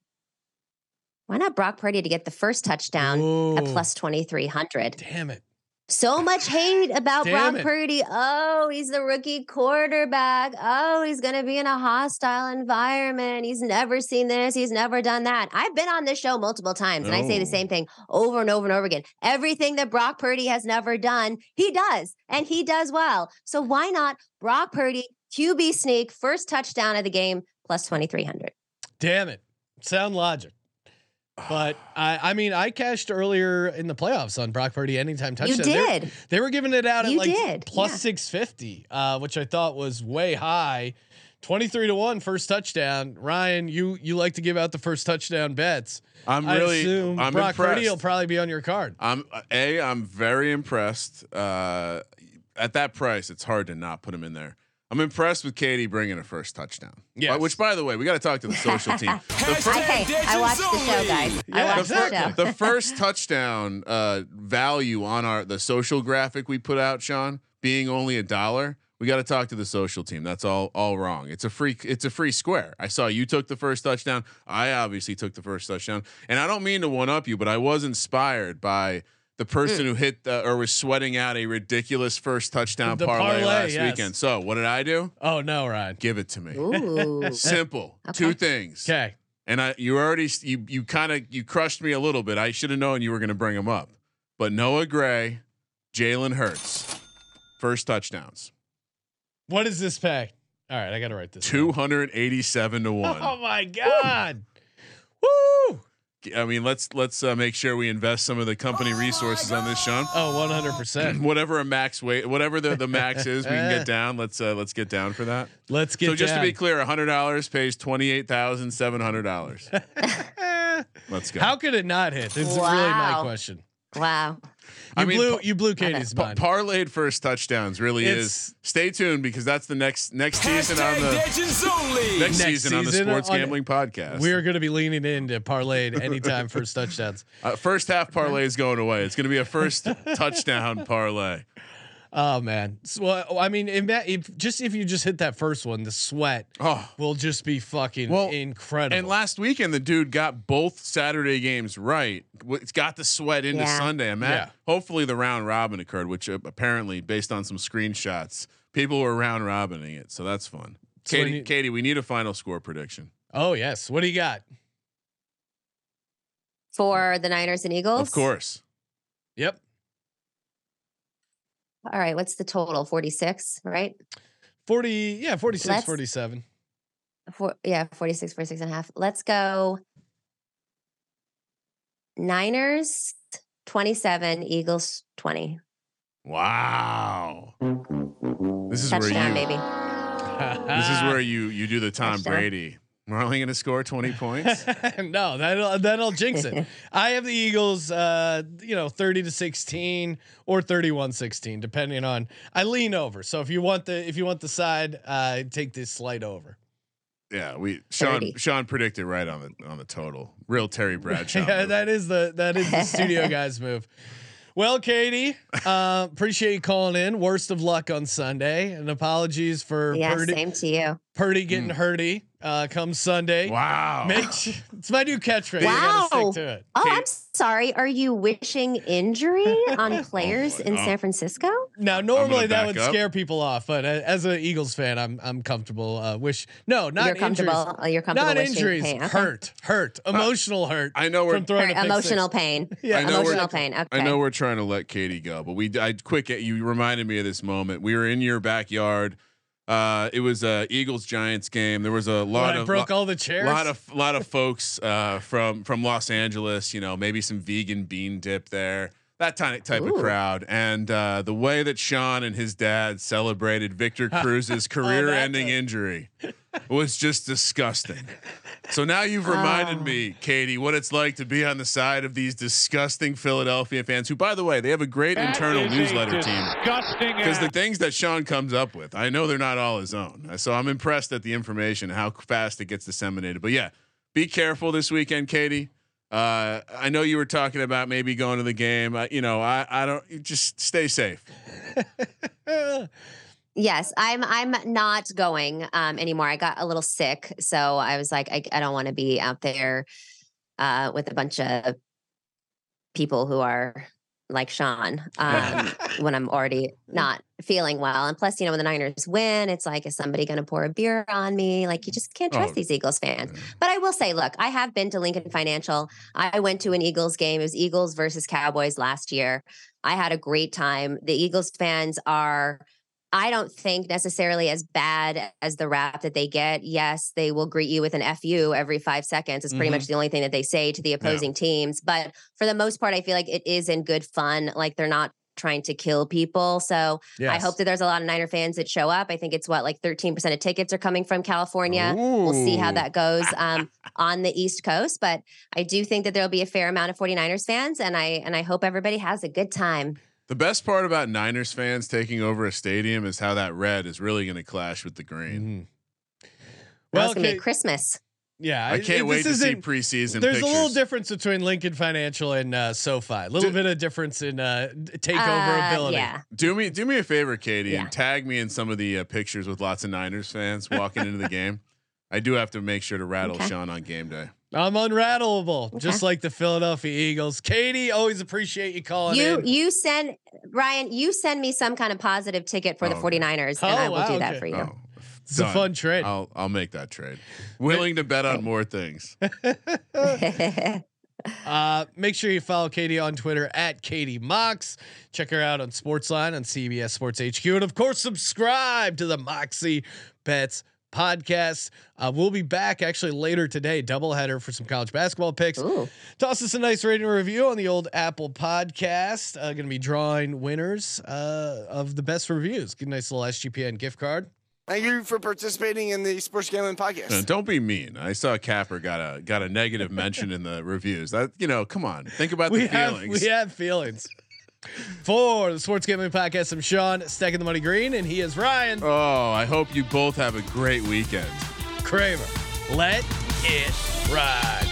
why not Brock Purdy to get the first touchdown Whoa. at plus twenty-three hundred? Damn it. So much hate about Damn Brock it. Purdy. Oh, he's the rookie quarterback. Oh, he's going to be in a hostile environment. He's never seen this. He's never done that. I've been on this show multiple times, and oh. I say the same thing over and over and over again. Everything that Brock Purdy has never done, he does, and he does well. So why not Brock Purdy, Q B sneak, first touchdown of the game, plus twenty-three hundred. Damn it. Sound logic. But I, I mean, I cashed earlier in the playoffs on Brock Purdy anytime touchdown. You did. They were, they were giving it out at you like did. plus yeah. six fifty, uh, which I thought was way high. twenty-three to one first touchdown. Ryan, you you like to give out the first touchdown bets. I'm I really assume I'm Brock impressed. Purdy will probably be on your card. I'm a I'm very impressed. Uh, at that price, it's hard to not put him in there. I'm impressed with Katie bringing her first touchdown. Yeah. Which, by the way, we got to talk to the social team. The first, okay, I watched the show, guys. Yeah, I watched exactly. the show. The first touchdown uh, value on our the social graphic we put out, Sean, being only a dollar. We got to talk to the social team. That's all all wrong. It's a free it's a free square. I saw you took the first touchdown. I obviously took the first touchdown, and I don't mean to one up you, but I was inspired by the person mm. who hit the, or was sweating out a ridiculous first touchdown parlay, parlay last yes. weekend. So what did I do? Oh no, Ryan, give it to me. Ooh. Simple. Okay. Two things. Okay. And I, you already, you, you kind of, you crushed me a little bit. I should have known you were going to bring them up, but Noah Gray, Jalen Hurts, first touchdowns. What is this pack? All right. I got to write this. two hundred eighty-seven down. To one. Oh my God. Woo. Woo. I mean, let's let's uh, make sure we invest some of the company oh resources on this, Sean. Oh, one hundred percent. Whatever a max weight, whatever the, the max is, we can get down. Let's uh, let's get down for that. Let's get. So just down. To be clear, a hundred dollars pays twenty eight thousand seven hundred dollars. Let's go. How could it not hit? This wow. is really my question. Wow. You I mean, blew, you blew Katie's mind. Pa- parlayed first touchdowns really it's, is. Stay tuned because that's the next next season on the only. Next, next season on the Sports on Gambling Podcast. We are going to be leaning into parlayed anytime first touchdowns. Uh, first half parlay is going away. It's going to be a first touchdown parlay. Oh man. So, well, I mean, if, just if you just hit that first one, the sweat oh. will just be fucking well, incredible. And last weekend, the dude got both Saturday games right. It's got the sweat into yeah. Sunday. I'm at, yeah. Hopefully, the round robin occurred, which uh, apparently, based on some screenshots, people were round robining it. So that's fun. So Katie, you, Katie, we need a final score prediction. Oh yes, what do you got for the Niners and Eagles? Of course. Yep. All right. What's the total? forty-six, right? forty. Yeah. forty-six, Let's, forty-seven. For, yeah. forty-six, forty-six and a half. Let's go. Niners twenty-seven, Eagles twenty. Wow. This is touchdown, where you, baby. This is where you, you do the Tom touchdown. Brady. We're only going to score twenty points. No, that'll that'll jinx it. I have the Eagles, uh, you know, thirty to sixteen or thirty-one sixteen, depending on. I lean over. So if you want the if you want the side, uh, take this slight over. Yeah, we Sean thirty. Sean predicted right on the on the total. Real Terry Bradshaw. Yeah, move. that is the that is the studio guy's move. Well, Katie, uh, appreciate you calling in. Worst of luck on Sunday, and apologies for yeah, Purdy, same to you. Purdy getting mm. hurty uh, come Sunday. Wow, Make sure, it's my new catchphrase. Wow, you gotta stick to it. Oh, Katie. I'm sorry. Are you wishing injury on players oh in God. San Francisco? Now, normally that would up. scare people off, but uh, as an Eagles fan, I'm I'm comfortable. Uh, wish no, not you're comfortable. Injuries. You're comfortable. Not wishing injuries. Pain. Okay. Hurt, hurt, emotional uh, hurt. I know we're from throwing hurt, emotional six. pain. Yeah, emotional pain. Okay. I know we're. Trying to let Katie go, but we I quick you reminded me of this moment. We were in your backyard. Uh, it was a Eagles Giants game. There was a lot when of broke lo- all the chairs. Lot of lot of folks uh, from from Los Angeles. You know, maybe some vegan bean dip there. That type type Ooh. of crowd. And uh, the way that Sean and his dad celebrated Victor Cruz's career-ending oh, injury was just disgusting. So now you've reminded oh. me, Katie, what it's like to be on the side of these disgusting Philadelphia fans who, by the way, they have a great that internal newsletter team. Because the things that Sean comes up with, I know they're not all his own. So I'm impressed at the information, how fast it gets disseminated. But yeah, be careful this weekend, Katie. Uh, I know you were talking about maybe going to the game. Uh, you know, I I don't just stay safe. Yes, I'm I'm not going um, anymore. I got a little sick, so I was like, I, I don't want to be out there uh, with a bunch of people who are like Sean um, when I'm already not feeling well. And plus, you know, when the Niners win, it's like, is somebody going to pour a beer on me? Like, you just can't trust oh. these Eagles fans. But I will say, look, I have been to Lincoln Financial. I went to an Eagles game. It was Eagles versus Cowboys last year. I had a great time. The Eagles fans are, I don't think, necessarily as bad as the rap that they get. Yes, they will greet you with an F you every five seconds. It's pretty mm-hmm. much the only thing that they say to the opposing yeah. teams. But for the most part, I feel like it is in good fun. Like, they're not trying to kill people. So yes. I hope that there's a lot of Niner fans that show up. I think it's what, like thirteen percent of tickets are coming from California. Ooh. We'll see how that goes um, on the East Coast. But I do think that there'll be a fair amount of forty-niners fans. And I, and I hope everybody has a good time. The best part about Niners fans taking over a stadium is how that red is really going to clash with the green. Mm-hmm. Well, it's going to be Christmas. Yeah, I can't it, wait to see preseason. There's pictures. A little difference between Lincoln Financial and uh, SoFi. A little do, bit of difference in uh, takeover uh, ability. Yeah. Do me, do me a favor, Katie, yeah. and tag me in some of the uh, pictures with lots of Niners fans walking into the game. I do have to make sure to rattle okay. Sean on game day. I'm unrattleable, okay. just like the Philadelphia Eagles. Katie, always appreciate you calling you, in. You send Ryan. You send me some kind of positive ticket for oh, the 49ers, oh, and I will wow, do that okay. for you. Oh. It's Done. a fun trade. I'll I'll make that trade. Willing to bet on more things. uh, make sure you follow Katie on Twitter at Katie Mox. Check her out on Sportsline on C B S Sports H Q, and of course subscribe to the Moxie Bets Podcast. Uh, we'll be back actually later today, doubleheader for some college basketball picks. Ooh. Toss us a nice rating and review on the old Apple Podcast. Uh, Going to be drawing winners uh, of the best reviews. Get a nice little S G P N gift card. Thank you for participating in the Sports Gambling Podcast. No, don't be mean. I saw Capper got a got a negative mention in the reviews. That you know, come on, think about we the have, feelings. We have feelings. For the Sports Gambling Podcast, I'm Sean, stacking the money green, and he is Ryan. Oh, I hope you both have a great weekend, Kramer. Let it ride.